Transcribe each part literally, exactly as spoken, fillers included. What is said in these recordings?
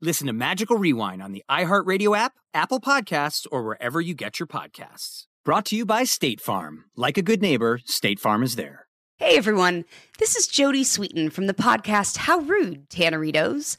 Listen to Magical Rewind on the iHeartRadio app, Apple Podcasts, or wherever you get your podcasts. Brought to you by State Farm. Like a good neighbor, State Farm is there. Hey, everyone. This is Jody Sweeten from the podcast How Rude, Tanneritos.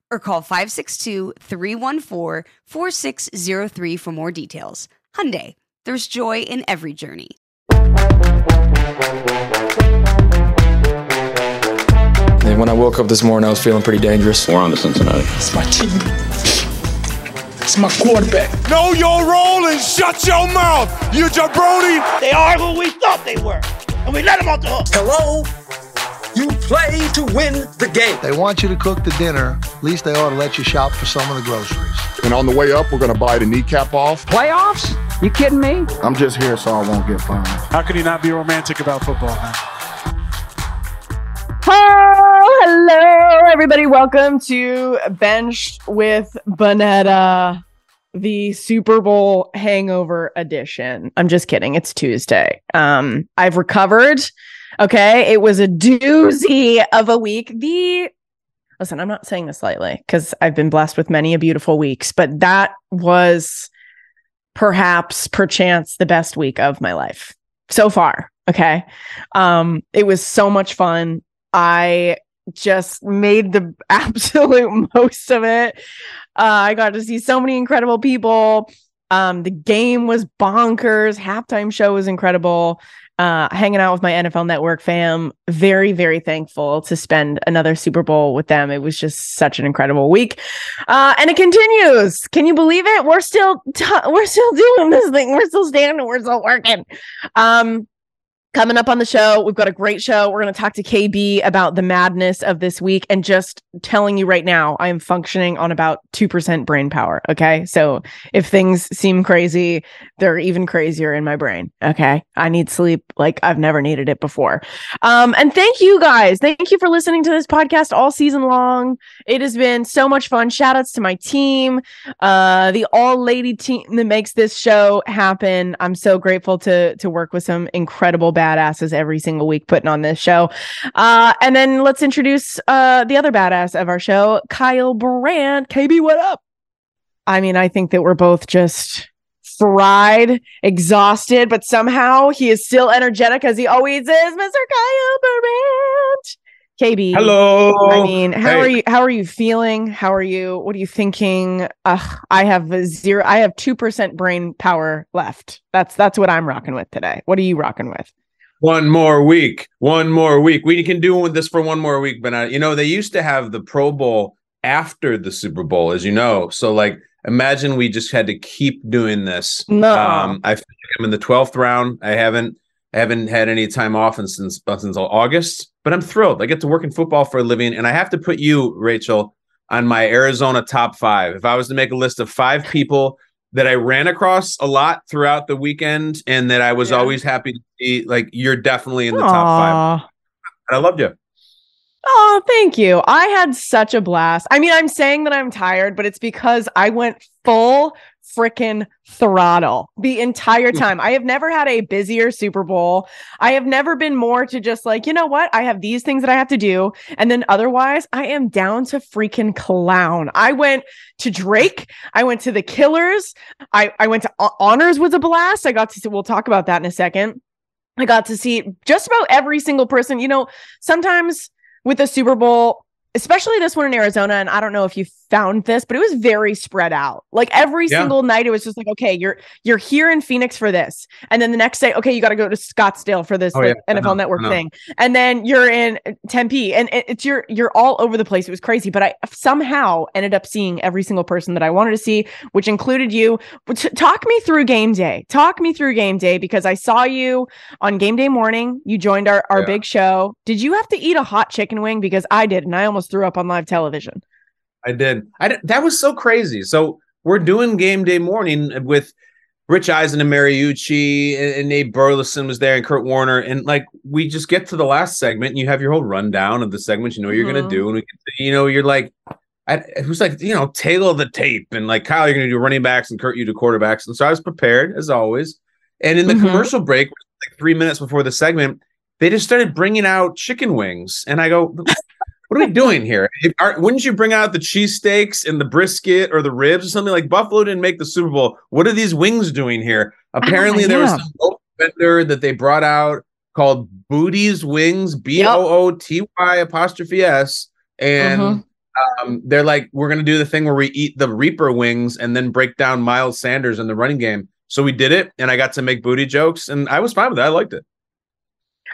or call five six two, three one four, four six zero three for more details. Hyundai, there's joy in every journey. And when I woke up this morning, I was feeling pretty dangerous. We're on to Cincinnati. It's my team. It's my quarterback. Know your role and shut your mouth, you jabroni. They are who we thought they were, and we let them off the hook. Hello? You play to win the game. They want you to cook the dinner. At least they ought to let you shop for some of the groceries. And on the way up, we're going to buy the kneecap off. Playoffs? You kidding me? I'm just here so I won't get fined. How could he not be romantic about football, man? Oh, hello, everybody. Welcome to Benched with Bonetta, the Super Bowl hangover edition. I'm just kidding. It's Tuesday. Um, I've recovered. Okay, it was a doozy of a week. The listen, I'm not saying this lightly because I've been blessed with many a beautiful weeks, but that was perhaps, perchance, the best week of my life so far. Okay, um, it was so much fun. I just made the absolute most of it. Uh, I got to see so many incredible people. Um, the game was bonkers. Halftime show was incredible. Uh, hanging out with my N F L Network fam. Very, very thankful to spend another Super Bowl with them. It was just such an incredible week. Uh, and it continues. Can you believe it? We're still t- we're still doing this thing. We're still standing. We're still working. Um, coming up on the show, we've got a great show. We're going to talk to K B about the madness of this week. And just telling you right now, I am functioning on about two percent brain power. Okay. So if things seem crazy, they're even crazier in my brain. Okay. I need sleep like I've never needed it before. Um, and thank you guys. Thank you for listening to this podcast all season long. It has been so much fun. Shout outs to my team, uh, the all lady team that makes this show happen. I'm so grateful to, to work with some incredible badasses every single week putting on this show. Uh, and then let's introduce uh, the other badass of our show, Kyle Brandt. K B, what up? I mean, I think that we're both just fried, exhausted, but somehow he is still energetic as he always is. Mister Kyle Brandt. K B, hello. I mean, how hey. are you? How are you feeling? How are you? What are you thinking? Ugh, I have a zero. I have two percent brain power left. That's that's what I'm rocking with today. What are you rocking with? One more week, one more week. We can do this for one more week, but I, you know, they used to have the Pro Bowl after the Super Bowl, as you know. So, like, imagine we just had to keep doing this. No, um, I feel like I'm in the twelfth round. I haven't I haven't had any time off and since uh, since August, but I'm thrilled. I get to work in football for a living, and I have to put you, Rachel, on my Arizona top five. If I was to make a list of five people that I ran across a lot throughout the weekend and that I was yeah. always happy to see, like, you're definitely in the Aww. top five. And I loved you. Oh, thank you. I had such a blast. I mean, I'm saying that I'm tired, but it's because I went full freaking throttle the entire time. I have never had a busier Super Bowl. I have never been more to just like, you know what? I have these things that I have to do. And then otherwise, I am down to freaking clown. I went to Drake. I went to The Killers. I, I went to Honors was a blast. I got to see, we'll talk about that in a second. I got to see just about every single person. You know, sometimes with the Super Bowl, especially this one in Arizona, and I don't know if you found this, but it was very spread out. Like every yeah. single night, it was just like, okay, you're you're here in Phoenix for this, and then the next day, okay, you got to go to Scottsdale for this oh, like, yeah. N F L know, Network thing, and then you're in Tempe, and it, it's you're you're all over the place. It was crazy, but I somehow ended up seeing every single person that I wanted to see, which included you. Talk me through game day. Talk me through game day because I saw you on game day morning. You joined our our yeah. big show. Did you have to eat a hot chicken wing? Because I did, and I almost threw up on live television. I did. I did. That was so crazy. So we're doing game day morning with Rich Eisen and Mariucci and, and Nate Burleson was there and Kurt Warner. And like, we just get to the last segment and you have your whole rundown of the segments, you know, what you're mm-hmm. going to do. And we, you know, you're like, I, it was like, you know, tail of the tape and like, Kyle, you're going to do running backs and Kurt, you do quarterbacks. And so I was prepared as always. And in the mm-hmm. commercial break, like three minutes before the segment, they just started bringing out chicken wings. And I go, what are we doing here? If, are, wouldn't you bring out the cheesesteaks and the brisket or the ribs or something? Like Buffalo didn't make the Super Bowl. What are these wings doing here? Apparently, oh, there yeah. was some local vendor that they brought out called Booty's Wings, B O O T Y apostrophe S. And uh-huh. um, they're like, we're going to do the thing where we eat the Reaper wings and then break down Miles Sanders in the running game. So we did it, and I got to make booty jokes, and I was fine with it. I liked it.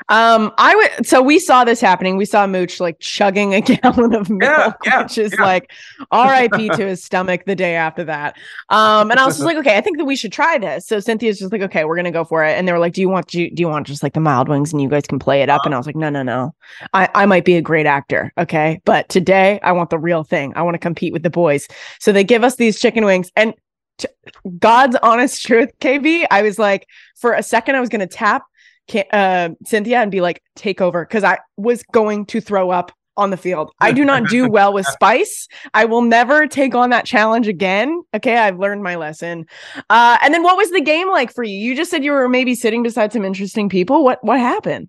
Um, I would, so we saw this happening. We saw Mooch like chugging a gallon of milk, yeah, yeah, which is yeah. like R I P to his stomach the day after that. Um, and I was just like, okay, I think that we should try this. So Cynthia's just like, okay, we're going to go for it. And they were like, do you want, do you, do you want just like the mild wings and you guys can play it up? And I was like, no, no, no, I, I might be a great actor. Okay. But today I want the real thing. I want to compete with the boys. So they give us these chicken wings and t- God's honest truth, K B, I was like, for a second, I was going to tap Can, uh, Cynthia and be like, take over, because I was going to throw up on the field. I do not do well with spice. I will never take on that challenge again. Okay, I've learned my lesson. Uh, and then what was the game like for you? You just said you were maybe sitting beside some interesting people. What what happened?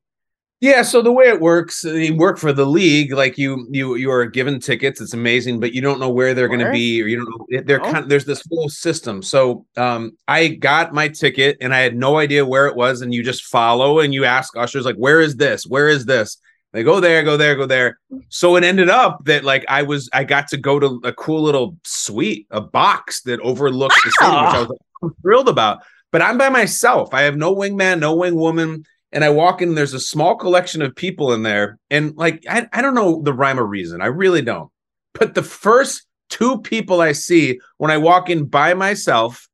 Yeah, so the way it works, you work for the league. Like you, you, you are given tickets. It's amazing, but you don't know where they're going to be, or you don't know. They're kind of, there's this whole system. So um, I got my ticket, and I had no idea where it was. And you just follow, and you ask ushers, like, "Where is this? Where is this?" They go there, go there, go there. So it ended up that like I was, I got to go to a cool little suite, a box that overlooks wow. the stadium, which I was like, thrilled about. But I'm by myself. I have no wingman, no wingwoman. And I walk in, there's a small collection of people in there. And like, I, I don't know the rhyme or reason. I really don't. But the first two people I see when I walk in by myself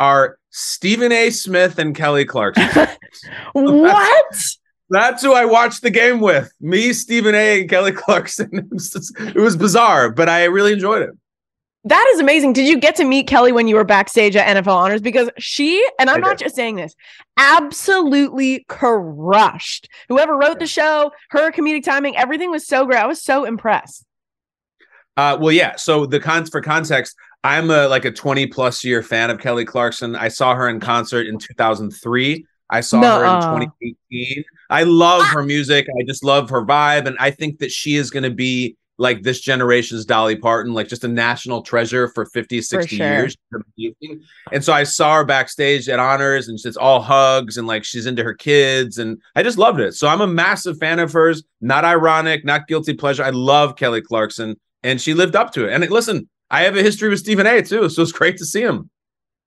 are Stephen A. Smith and Kelly Clarkson. What? That's, that's who I watched the game with. Me, Stephen A. and Kelly Clarkson. It was, just, it was bizarre, but I really enjoyed it. That is amazing. Did you get to meet Kelly when you were backstage at N F L Honors? Because she, and I'm I not did. just saying this, absolutely crushed. Whoever wrote the show, her comedic timing, everything was so great. I was so impressed. Uh, well, yeah. So the cons for context, I'm a, like a twenty plus year fan of Kelly Clarkson. I saw her in concert in two thousand three. I saw no, her in uh, twenty eighteen. I love her music. I just love her vibe. And I think that she is going to be like this generation's Dolly Parton, like just a national treasure for fifty, sixty for sure. years. And so I saw her backstage at Honors and it's all hugs and like she's into her kids and I just loved it. So I'm a massive fan of hers, not ironic, not guilty pleasure. I love Kelly Clarkson and she lived up to it. And listen, I have a history with Stephen A too. So it's great to see him.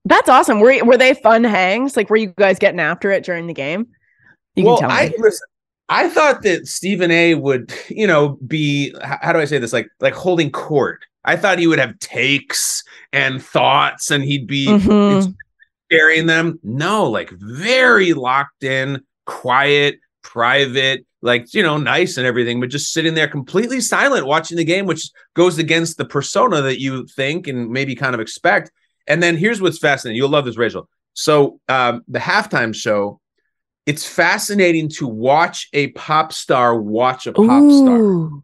That's awesome. Were, were they fun hangs? Like, were you guys getting after it during the game? You well, can tell me. I, listen, I thought that Stephen A would, you know, be, how do I say this? Like, like holding court. I thought he would have takes and thoughts and he'd be mm-hmm. sharing them. No, like very locked in, quiet, private, like, you know, nice and everything, but just sitting there completely silent watching the game, which goes against the persona that you think and maybe kind of expect. And then here's what's fascinating. You'll love this, Rachel. So um, the halftime show, it's fascinating to watch a pop star watch a pop Ooh, star.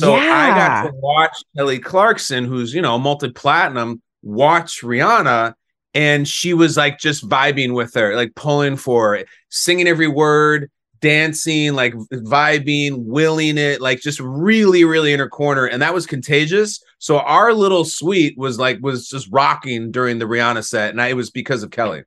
So yeah. I got to watch Kelly Clarkson, who's, you know, multi-platinum, watch Rihanna. And she was like just vibing with her, like pulling for it, singing every word, dancing, like vibing, willing it, like just really, really in her corner. And that was contagious. So our little suite was like, was just rocking during the Rihanna set. And I, it was because of Kelly.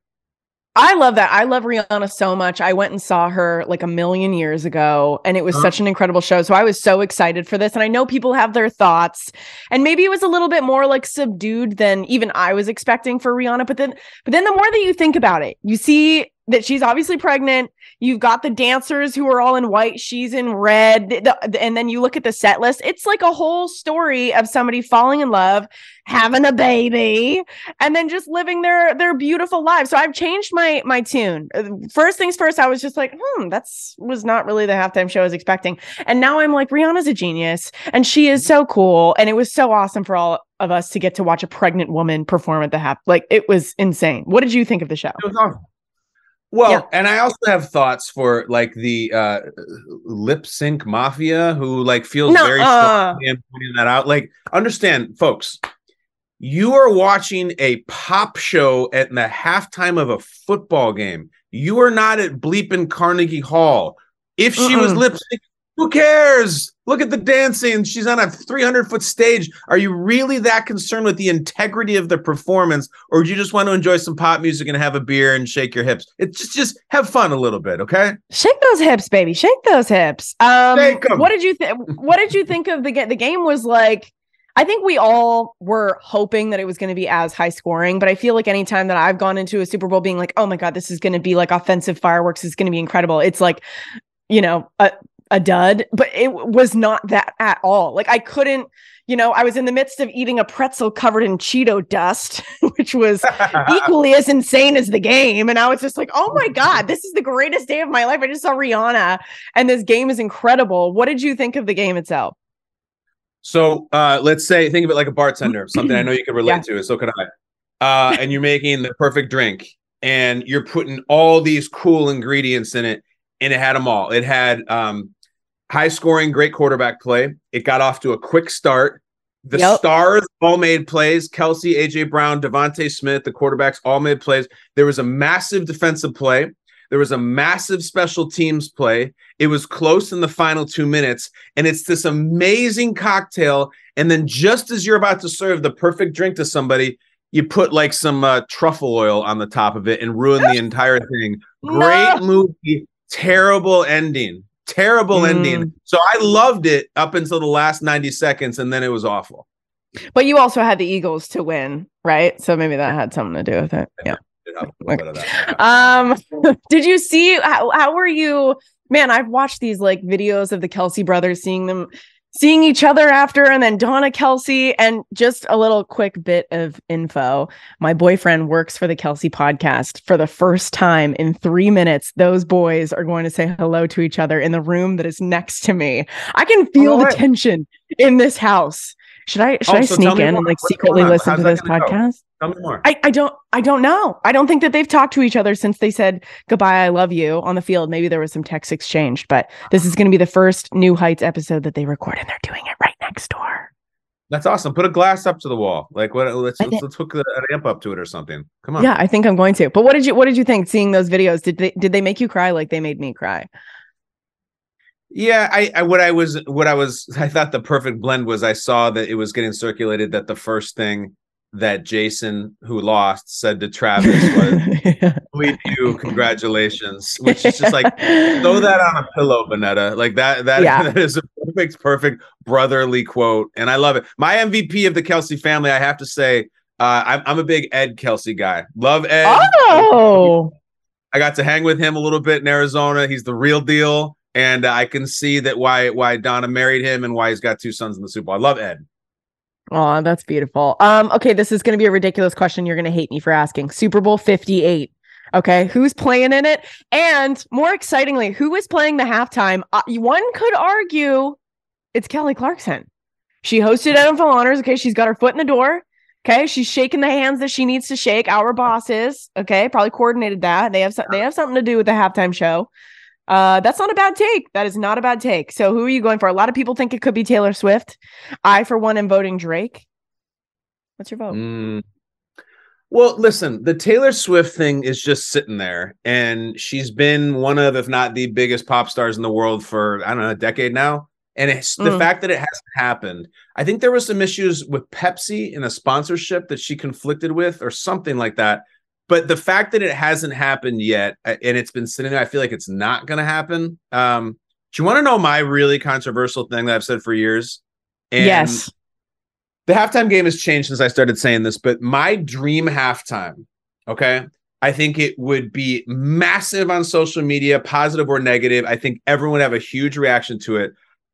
I love that. I love Rihanna so much. I went and saw her like a million years ago, and it was uh-huh. such an incredible show. So I was so excited for this. And I know people have their thoughts, and maybe it was a little bit more like subdued than even I was expecting for Rihanna. But then, but then the more that you think about it, you see that she's obviously pregnant. You've got the dancers who are all in white. She's in red. The, and then you look at the set list. It's like a whole story of somebody falling in love, having a baby, and then just living their, their beautiful lives. So I've changed my, my tune. First things first, I was just like, hmm, that's was not really the halftime show I was expecting. And now I'm like, Rihanna's a genius and she is so cool. And it was so awesome for all of us to get to watch a pregnant woman perform at the half. Like, it was insane. What did you think of the show? It was awesome. Well, yeah. And I also have thoughts for like the uh, lip sync mafia who like feels no, very uh... and pointing that out. Like, understand, folks, you are watching a pop show at the halftime of a football game. You are not at bleeping Carnegie Hall. If she uh-uh. was lip sync, who cares? Look at the dancing. She's on a three hundred foot stage. Are you really that concerned with the integrity of the performance, or do you just want to enjoy some pop music and have a beer and shake your hips? It's just, just have fun a little bit, okay? Shake those hips, baby. Shake those hips. Um, shake 'em. What did you think? What did you think of the game? The game was like, I think we all were hoping that it was going to be as high scoring, but I feel like anytime that I've gone into a Super Bowl being like, oh my God, this is going to be like offensive fireworks, it's going to be incredible, it's like, you know, a a dud, but it was not that at all. Like, I couldn't, you know, I was in the midst of eating a pretzel covered in Cheeto dust, which was equally as insane as the game. And I was just like, oh my God, this is the greatest day of my life. I just saw Rihanna and this game is incredible. What did you think of the game itself? So uh, let's say, think of it like a bartender, something I know you can relate yeah. to, and so could I. Uh, and you're making the perfect drink and you're putting all these cool ingredients in it, and it had them all. It had, um, high scoring, great quarterback play. It got off to a quick start. The yep. stars all made plays. Kelce, A J Brown, Devontae Smith, the quarterbacks all made plays. There was a massive defensive play. There was a massive special teams play. It was close in the final two minutes. And it's this amazing cocktail. And then just as you're about to serve the perfect drink to somebody, you put like some uh, truffle oil on the top of it and ruin the entire thing. Great no. movie. Terrible ending. Terrible mm. ending. So I loved it up until the last ninety seconds, and then it was awful. But you also had the Eagles to win, right? So maybe that had something to do with it. Yeah. Okay. Um, did you see how, how were you? Man, I've watched these like videos of the Kelce brothers seeing them seeing each other after, and then Donna Kelce. And just a little quick bit of info. My boyfriend works for the Kelce podcast. For the first time in three minutes, those boys are going to say hello to each other in the room that is next to me. I can feel oh, the right. tension in this house. Should I should oh, I so sneak in and like What's secretly listen How's to this podcast? Go? Tell me more. I, I don't I don't know. I don't think that they've talked to each other since they said goodbye, I love you on the field. Maybe there was some text exchanged, but this is going to be the first New Heights episode that they record, and they're doing it right next door. That's awesome. Put a glass up to the wall. Like, what? Let's let's, let's hook the, an amp up to it or something. Come on. Yeah, I think I'm going to. But what did you what did you think seeing those videos? Did they did they make you cry like they made me cry? Yeah, I, I what I was what I was I thought the perfect blend was I saw that it was getting circulated that the first thing that Jason, who lost, said to Travis was yeah. "We do congratulations," which is just like throw that on a pillow, Vanetta. Like that that, yeah. that is a perfect, perfect brotherly quote, and I love it. My M V P of the Kelce family, I have to say, uh, I'm, I'm a big Ed Kelce guy. Love Ed. Oh, I got to hang with him a little bit in Arizona. He's the real deal. And uh, I can see that why why Donna married him and why he's got two sons in the Super Bowl. I love Ed. Oh, that's beautiful. Um, okay, this is going to be a ridiculous question. You're going to hate me for asking. Super Bowl fifty-eight. Okay, who's playing in it? And more excitingly, who is playing the halftime? Uh, one could argue it's Kelly Clarkson. She hosted N F L Honors. Okay, she's got her foot in the door. Okay, she's shaking the hands that she needs to shake. Our bosses, okay, probably coordinated that. They have so- they have something to do with the halftime show. Uh, that's not a bad take. That is not a bad take. So who are you going for? A lot of people think it could be Taylor Swift. I, for one, am voting Drake. What's your vote? Mm. Well, listen, the Taylor Swift thing is just sitting there, and she's been one of, if not the biggest pop stars in the world for, I don't know, a decade now. And it's the mm. fact that it hasn't happened. I think there were some issues with Pepsi in a sponsorship that she conflicted with or something like that. But the fact that it hasn't happened yet, and it's been sitting there, I feel like it's not going to happen. Um, do you want to know my really controversial thing that I've said for years? And yes. The halftime game has changed since I started saying this, but my dream halftime, okay? I think it would be massive on social media, positive or negative. I think everyone would have a huge reaction to it.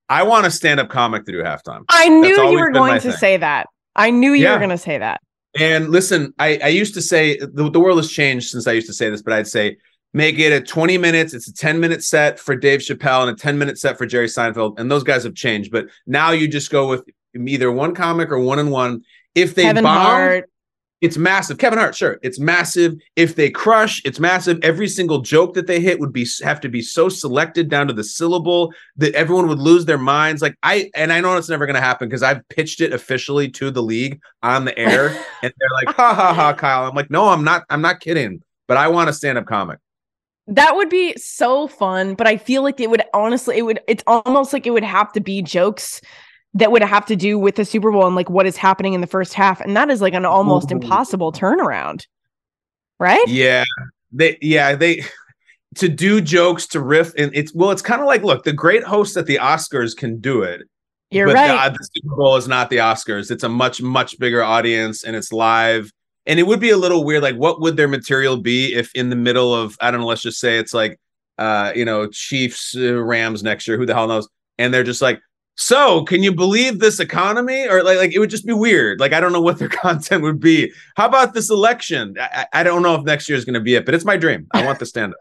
I want a stand-up comic to do halftime. I knew you were going to say that. I knew you yeah. were going to say that. And listen, I, I used to say, the, the world has changed since I used to say this, but I'd say, make it a twenty minutes. It's a ten-minute set for Dave Chappelle and a ten-minute set for Jerry Seinfeld. And those guys have changed. But now you just go with either one comic or one-on-one. If they Kevin bomb, Hart. It's massive. Kevin Hart, sure. It's massive. If they crush, it's massive. Every single joke that they hit would be have to be so selected down to the syllable that everyone would lose their minds. Like I and I know it's never going to happen because I've pitched it officially to the league on the air, and they're like, "Ha ha ha, Kyle." I'm like, "No, I'm not. I'm not kidding." But I want a stand-up comic. That would be so fun. But I feel like it would honestly, it would. It's almost like it would have to be jokes that would have to do with the Super Bowl and like what is happening in the first half. And that is like an almost impossible turnaround. Right? Yeah. They, yeah. They to do jokes, to riff. And it's, well, it's kind of like, look, the great hosts at the Oscars can do it. You're but right. God, the Super Bowl is not the Oscars. It's a much, much bigger audience and it's live. And it would be a little weird. Like what would their material be if in the middle of, I don't know, let's just say it's like, uh, you know, Chiefs, uh, Rams next year, who the hell knows? And they're just like, so can you believe this economy? Or like, like it would just be weird. Like, I don't know what their content would be. How about this election? I, I don't know if next year is going to be it, but it's my dream. I want the stand-up.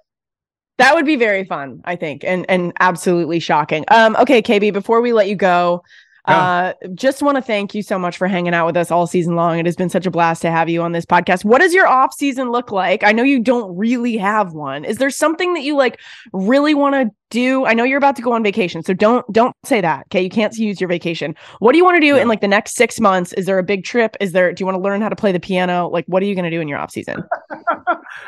That would be very fun, I think. And, and absolutely shocking. Um, okay, K B, before we let you go, yeah. uh, just want to thank you so much for hanging out with us all season long. It has been such a blast to have you on this podcast. What does your off season look like? I know you don't really have one. Is there something that you like really want to do? I know you're about to go on vacation, so don't don't say that. Okay, you can't use your vacation. What do you want to do in like the next six months? Is there a big trip? Is there? Do you want to learn how to play the piano? Like, what are you going to do in your off season?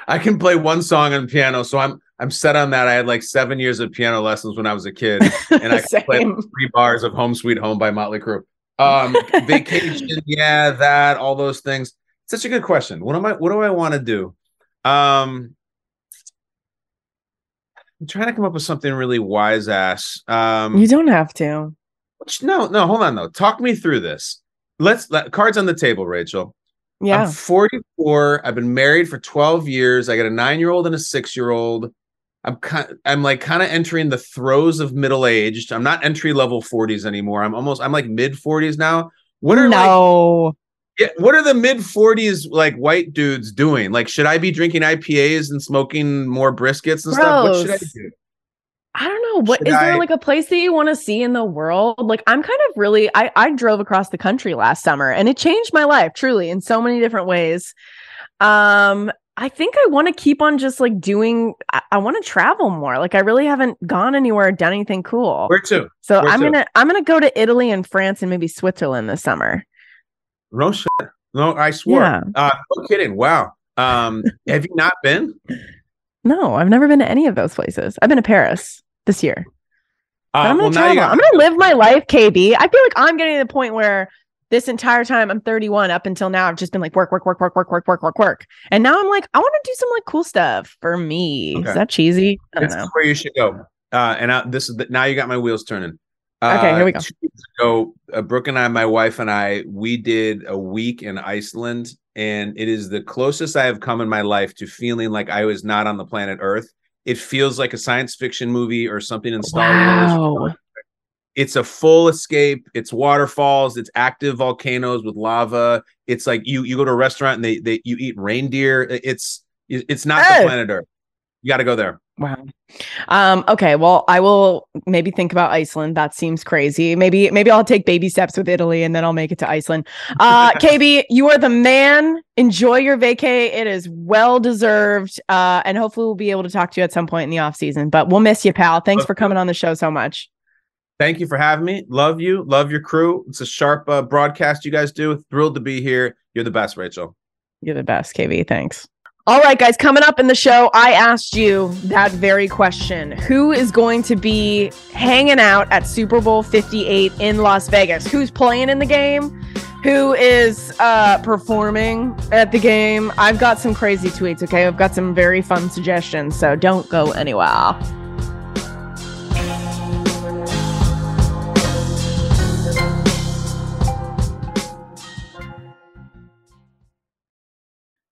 I can play one song on piano, so I'm I'm set on that. I had like seven years of piano lessons when I was a kid, and I can play like three bars of "Home Sweet Home" by Motley Crue. Um, vacation, yeah, that all those things. Such a good question. What am I? What do I want to do? Um, I'm trying to come up with something really wise ass. Um, you don't have to. No, no, hold on though. Talk me through this. Let's let, cards on the table, Rachel. Yeah. I'm forty-four. I've been married for twelve years. I got a nine-year-old and a six-year-old. I'm kind I'm like kind of entering the throes of middle aged. I'm not entry level forties anymore. I'm almost I'm like mid forties now. What are no. like Yeah, what are the mid-forties like white dudes doing? Like, should I be drinking I P As and smoking more briskets and Gross. Stuff? What should I do? I don't know. What should is I... there like a place that you want to see in the world? Like, I'm kind of really I, I drove across the country last summer and it changed my life truly in so many different ways. Um, I think I want to keep on just like doing I, I want to travel more. Like I really haven't gone anywhere or done anything cool. Where to? So Where I'm to? gonna I'm gonna go to Italy and France and maybe Switzerland this summer. No shit. No, I swore. Yeah. Uh, no kidding. Wow. Um, have you not been? No, I've never been to any of those places. I've been to Paris this year. Uh, I'm going well, got- to live my life, K B. I feel like I'm getting to the point where this entire time, I'm thirty-one up until now, I've just been like work, work, work, work, work, work, work, work, work. And now I'm like, I want to do some like cool stuff for me. Okay. Is that cheesy? I don't this know. Is where you should go. Uh, and I, this is the, now you got my wheels turning. Okay, here we go. Uh, two years ago, uh, Brooke and I, my wife and I, we did a week in Iceland, and it is the closest I have come in my life to feeling like I was not on the planet Earth. It feels like a science fiction movie or something in Star wow. Wars. It's a full escape. It's waterfalls. It's active volcanoes with lava. It's like you you go to a restaurant and they they you eat reindeer. It's It's not oh. the planet Earth. You got to go there. Wow. Um, okay. Well, I will maybe think about Iceland. That seems crazy. Maybe, maybe I'll take baby steps with Italy and then I'll make it to Iceland. Uh, K B, you are the man. Enjoy your vacay. It is well deserved. Uh, and hopefully we'll be able to talk to you at some point in the off season, but we'll miss you, pal. Thanks for coming on the show so much. Thank you for having me. Love you. Love your crew. It's a sharp uh, broadcast you guys do. Thrilled to be here. You're the best, Rachel. You're the best, K B. Thanks. All right, guys, coming up in the show, I asked you that very question. Who is going to be hanging out at Super Bowl fifty-eight in Las Vegas? Who's playing in the game? Who is uh, performing at the game? I've got some crazy tweets, okay? I've got some very fun suggestions, so don't go anywhere.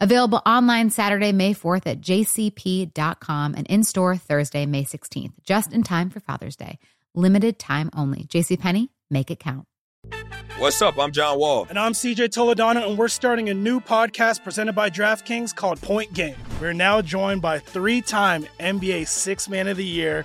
Available online Saturday, May fourth at j c p dot com and in-store Thursday, May sixteenth, just in time for Father's Day. Limited time only. JCPenney, make it count. What's up? I'm John Wall. And I'm C J Toledano, and we're starting a new podcast presented by DraftKings called Point Game. We're now joined by three-time N B A Sixth Man of the Year,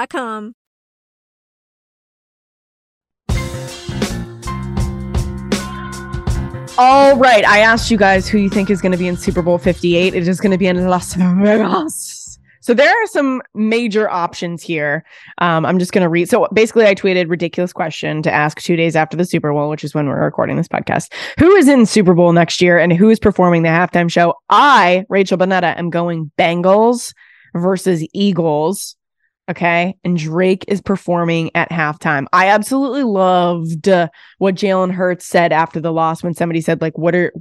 Welcome All right, I asked you guys who you think is going to be in Super Bowl fifty-eight. It is going to be in Las Vegas. So there are some major options here. Um, I'm just going to read. So basically, I tweeted ridiculous question to ask two days after the Super Bowl, which is when we're recording this podcast. Who is in Super Bowl next year and who is performing the halftime show? I, Rachel Bonetta, am going Bengals versus Eagles. Okay, and Drake is performing at halftime. I absolutely loved uh, what Jalen Hurts said after the loss when somebody said, like, what are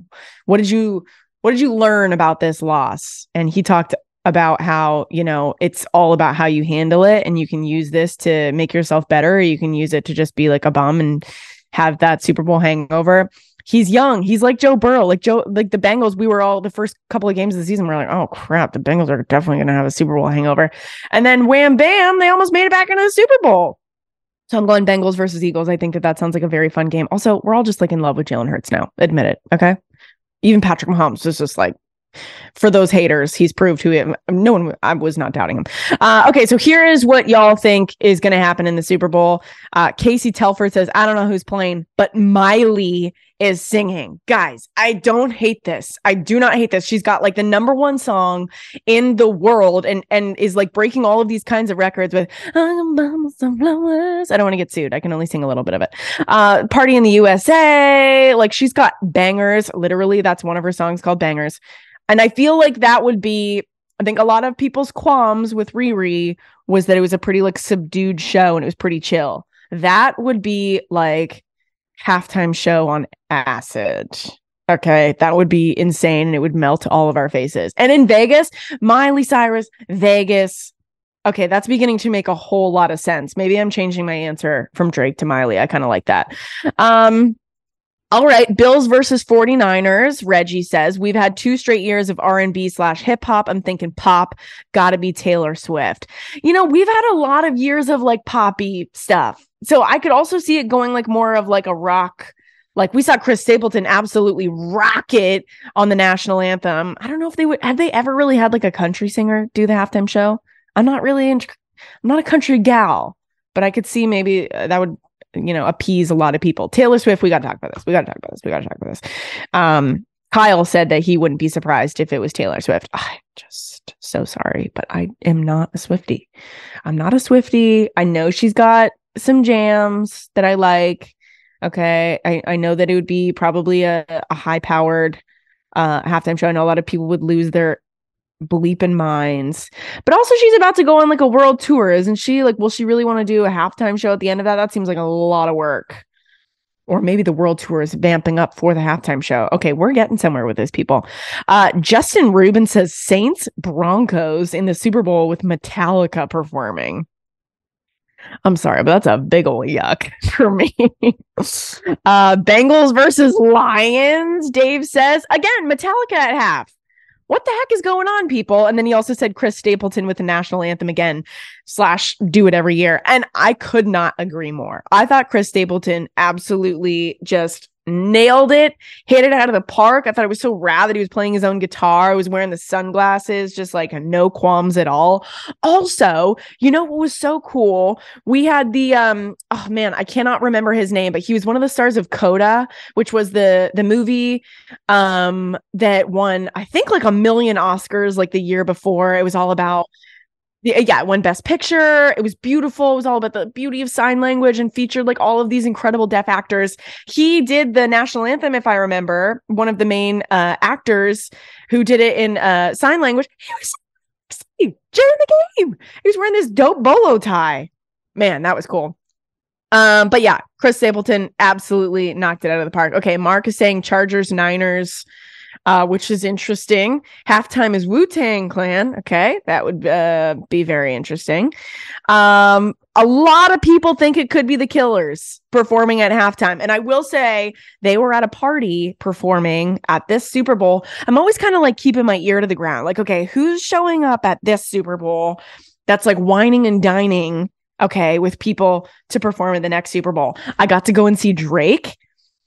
what did you what did you learn about this loss? And he talked about how, you know, it's all about how you handle it, and you can use this to make yourself better, or you can use it to just be like a bum and have that Super Bowl hangover. He's young. He's like Joe Burrow, like Joe, like the Bengals. We were all the first couple of games of the season. We're like, oh crap, the Bengals are definitely going to have a Super Bowl hangover. And then wham, bam, they almost made it back into the Super Bowl. So I'm going Bengals versus Eagles. I think that that sounds like a very fun game. Also, we're all just like in love with Jalen Hurts now. Admit it. Okay. Even Patrick Mahomes is just like, for those haters, he's proved who he is. No one, I was not doubting him. Uh, okay, so here is what y'all think is going to happen in the Super Bowl. Uh, Casey Telford says, I don't know who's playing, but Miley is singing. Guys, I don't hate this. I do not hate this. She's got like the number one song in the world and, and is like breaking all of these kinds of records with, I'm a some flowers. I don't want to get sued. I can only sing a little bit of it. Uh, Party in the U S A. Like she's got bangers. Literally, that's one of her songs called Bangers. And I feel like that would be, I think a lot of people's qualms with Riri was that it was a pretty like subdued show and it was pretty chill. That would be like halftime show on acid. Okay, that would be insane and it would melt all of our faces. And in Vegas, Miley Cyrus, Vegas. Okay, that's beginning to make a whole lot of sense. Maybe I'm changing my answer from Drake to Miley. I kind of like that. Um... All right, Bills versus 49ers, Reggie says. We've had two straight years of R and B slash hip-hop. I'm thinking pop. Gotta be Taylor Swift. You know, we've had a lot of years of, like, poppy stuff. So I could also see it going, like, more of, like, a rock. Like, we saw Chris Stapleton absolutely rock it on the national anthem. I don't know if they would... Have they ever really had, like, a country singer do the halftime show? I'm not really... In, I'm not a country gal, but I could see maybe that would... you know, appease a lot of people. Taylor Swift, we got to talk about this. We got to talk about this. We got to talk about this. Um, Kyle said that he wouldn't be surprised if it was Taylor Swift. I'm just so sorry, but I am not a Swiftie. I'm not a Swiftie. I know she's got some jams that I like. Okay. I, I know that it would be probably a, a high powered uh, halftime show. I know a lot of people would lose their bleeping minds, but also she's about to go on like a world tour, isn't she? Like, will she really want to do a halftime show at the end of that? That seems like a lot of work. Or maybe the world tour is vamping up for the halftime show. Okay, we're getting somewhere with this, people. Uh, Justin Rubin says Saints Broncos in the Super Bowl with Metallica performing. I'm sorry, but that's a big ol' yuck for me. uh, Bengals versus Lions, Dave says. Again, Metallica at half. What the heck is going on, people? And then he also said Chris Stapleton with the national anthem again, slash do it every year. And I could not agree more. I thought Chris Stapleton absolutely just nailed it, hit it out of the park. I thought it was so rad that he was playing his own guitar. He was wearing the sunglasses, just like no qualms at all. Also, you know what was so cool? We had the, um, oh man, I cannot remember his name, but he was one of the stars of CODA, which was the the movie um, that won, I think like a million Oscars like the year before. It was all about Yeah, it won Best Picture. It was beautiful. It was all about the beauty of sign language and featured like all of these incredible deaf actors. He did the national anthem, if I remember, one of the main uh, actors who did it in uh, sign language. He was in the game. He was wearing this dope bolo tie. Man, that was cool. Um, but yeah, Chris Stapleton absolutely knocked it out of the park. Okay, Mark is saying Chargers, Niners. Uh, which is interesting. Halftime is Wu-Tang Clan. Okay, that would uh, be very interesting. Um, a lot of people think it could be the Killers performing at halftime. And I will say they were at a party performing at this Super Bowl. I'm always kind of like keeping my ear to the ground. Like, okay, who's showing up at this Super Bowl that's like whining and dining, okay, with people to perform at the next Super Bowl? I got to go and see Drake,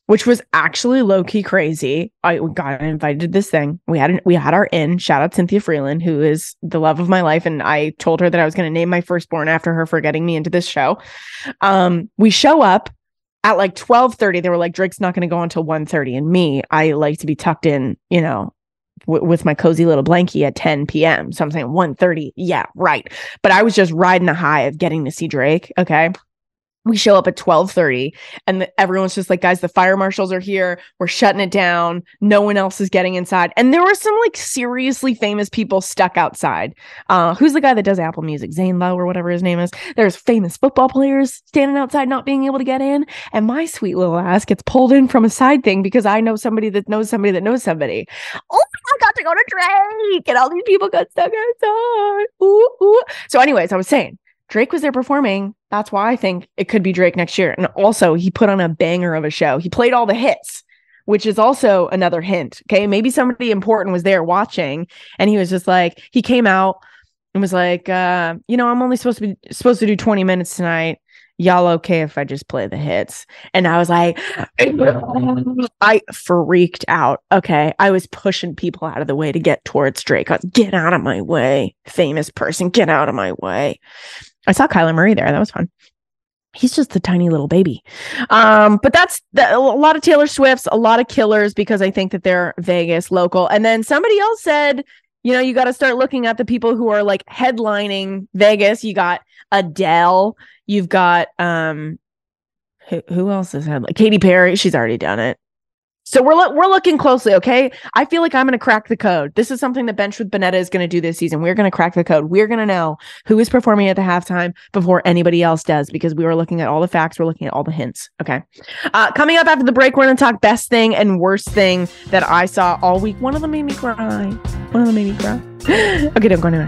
which was actually low-key crazy. I got invited to this thing. We had an, we had our in. Shout out Cynthia Freeland, who is the love of my life. And I told her that I was going to name my firstborn after her for getting me into this show. Um, we show up at like twelve thirty. They were like, Drake's not going to go until one thirty. And me, I like to be tucked in, you know, w- with my cozy little blankie at ten p.m. So I'm saying one thirty. Yeah, right. But I was just riding the high of getting to see Drake. Okay. We show up at twelve thirty and the, everyone's just like, guys, the fire marshals are here. We're shutting it down. No one else is getting inside. And there were some like seriously famous people stuck outside. Uh, who's the guy that does Apple Music? Zane Lowe or whatever his name is. There's famous football players standing outside, not being able to get in. And my sweet little ass gets pulled in from a side thing because I know somebody that knows somebody that knows somebody. Oh, I got to go to Drake and all these people got stuck outside. Ooh, ooh. So anyways, I was saying, Drake was there performing. That's why I think it could be Drake next year. And also, he put on a banger of a show. He played all the hits, which is also another hint. Okay, maybe somebody important was there watching, and he was just like, he came out and was like, uh, you know, I'm only supposed to be supposed to do twenty minutes tonight, y'all okay if I just play the hits? And I was like, I freaked out. Okay. I was pushing people out of the way to get towards Drake. I was, get out of my way. Famous person, get out of my way. I saw Kyler Murray there. That was fun. He's just the tiny little baby. Um, but that's the, a lot of Taylor Swifts, a lot of Killers, because I think that they're Vegas local. And then somebody else said, you know, you got to start looking at the people who are like headlining Vegas. You got Adele. You've got, um, who, who else is headlining? Katy Perry. She's already done it. So we're lo- we're looking closely, okay? I feel like I'm going to crack the code. This is something that Bench with Bonetta is going to do this season. We're going to crack the code. We're going to know who is performing at the halftime before anybody else does, because we were looking at all the facts. We're looking at all the hints, okay? Uh, coming up after the break, we're going to talk best thing and worst thing that I saw all week. One of them made me cry. One of them made me cry. Okay, don't go anywhere.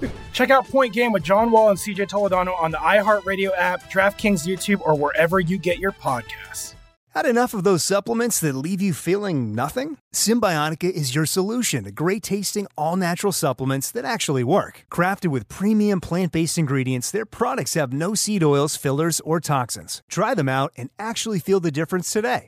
Check out Point Game with John Wall and C J Toledano on the iHeartRadio app, DraftKings YouTube, or wherever you get your podcasts. Had enough of those supplements that leave you feeling nothing? Symbiotica is your solution to great-tasting, all-natural supplements that actually work. Crafted with premium plant-based ingredients, their products have no seed oils, fillers, or toxins. Try them out and actually feel the difference today.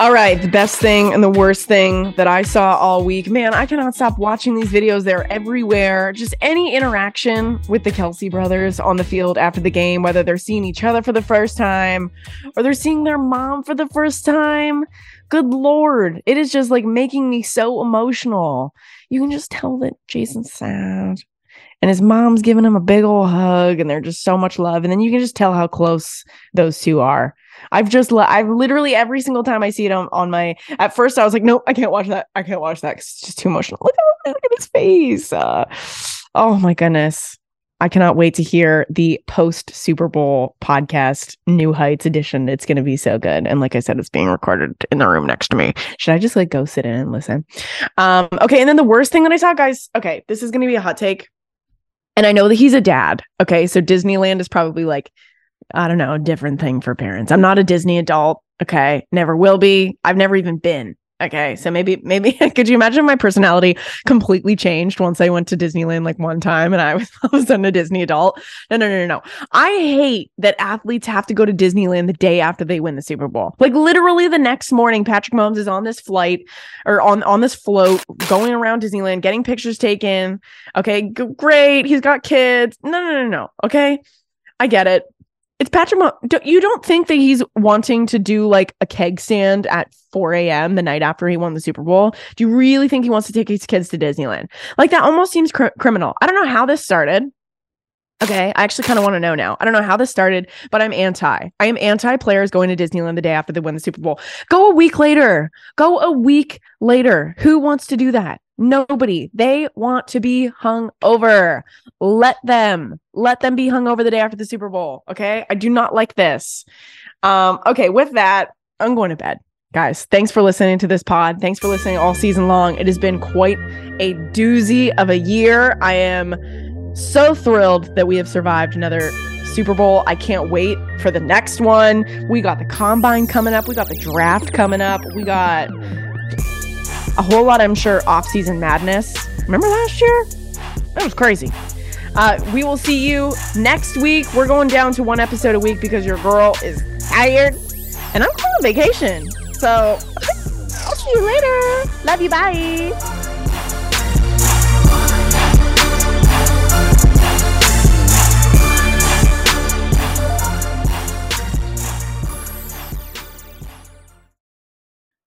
All right, the best thing and the worst thing that I saw all week. Man, I cannot stop watching these videos. They're everywhere. Just any interaction with the Kelce brothers on the field after the game, whether they're seeing each other for the first time or they're seeing their mom for the first time. Good Lord. It is just like making me so emotional. You can just tell that Jason's sad. And his mom's giving him a big old hug, and they're just so much love. And then you can just tell how close those two are. I've just, lo- I've literally every single time I see it on, on my, at first I was like, no, I can't watch that. I can't watch that because it's just too emotional. Look at, look at his face. Uh, oh my goodness. I cannot wait to hear the post Super Bowl podcast, New Heights edition. It's going to be so good. And like I said, it's being recorded in the room next to me. Should I just like go sit in and listen? Um, okay. And then the worst thing that I saw, guys. Okay. This is going to be a hot take. And I know that he's a dad. Okay. So Disneyland is probably like, I don't know, a different thing for parents. I'm not a Disney adult. Okay. Never will be. I've never even been. Okay. So maybe, maybe could you imagine my personality completely changed once I went to Disneyland like one time and I was all of a sudden a Disney adult? No, no, no, no, no. I hate that athletes have to go to Disneyland the day after they win the Super Bowl. Like literally the next morning, Patrick Mahomes is on this flight or on, on this float going around Disneyland, getting pictures taken. Okay. G- great. He's got kids. No, no, no, no. Okay. I get it. It's Patrick Mahomes. You don't think that he's wanting to do like a keg stand at four a.m. the night after he won the Super Bowl? Do you really think he wants to take his kids to Disneyland? Like that almost seems cr- criminal. I don't know how this started. Okay, I actually kind of want to know now. I don't know how this started, but I'm anti. I am anti players going to Disneyland the day after they win the Super Bowl. Go a week later. Go a week later. Who wants to do that? Nobody. They want to be hung over. Let them. Let them be hung over the day after the Super Bowl. Okay. I do not like this. Um, okay. With that, I'm going to bed. Guys, thanks for listening to this pod. Thanks for listening all season long. It has been quite a doozy of a year. I am so thrilled that we have survived another Super Bowl. I can't wait for the next one. We got the combine coming up. We got the draft coming up. We got a whole lot, I'm sure, off-season madness. Remember last year? That was crazy. Uh, we will see you next week. We're going down to one episode a week because your girl is tired. And I'm going on vacation. So I'll see you later. Love you. Bye.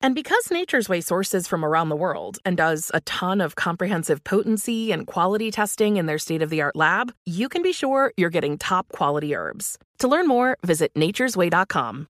And because Nature's Way sources from around the world and does a ton of comprehensive potency and quality testing in their state-of-the-art lab, you can be sure you're getting top-quality herbs. To learn more, visit natures way dot com.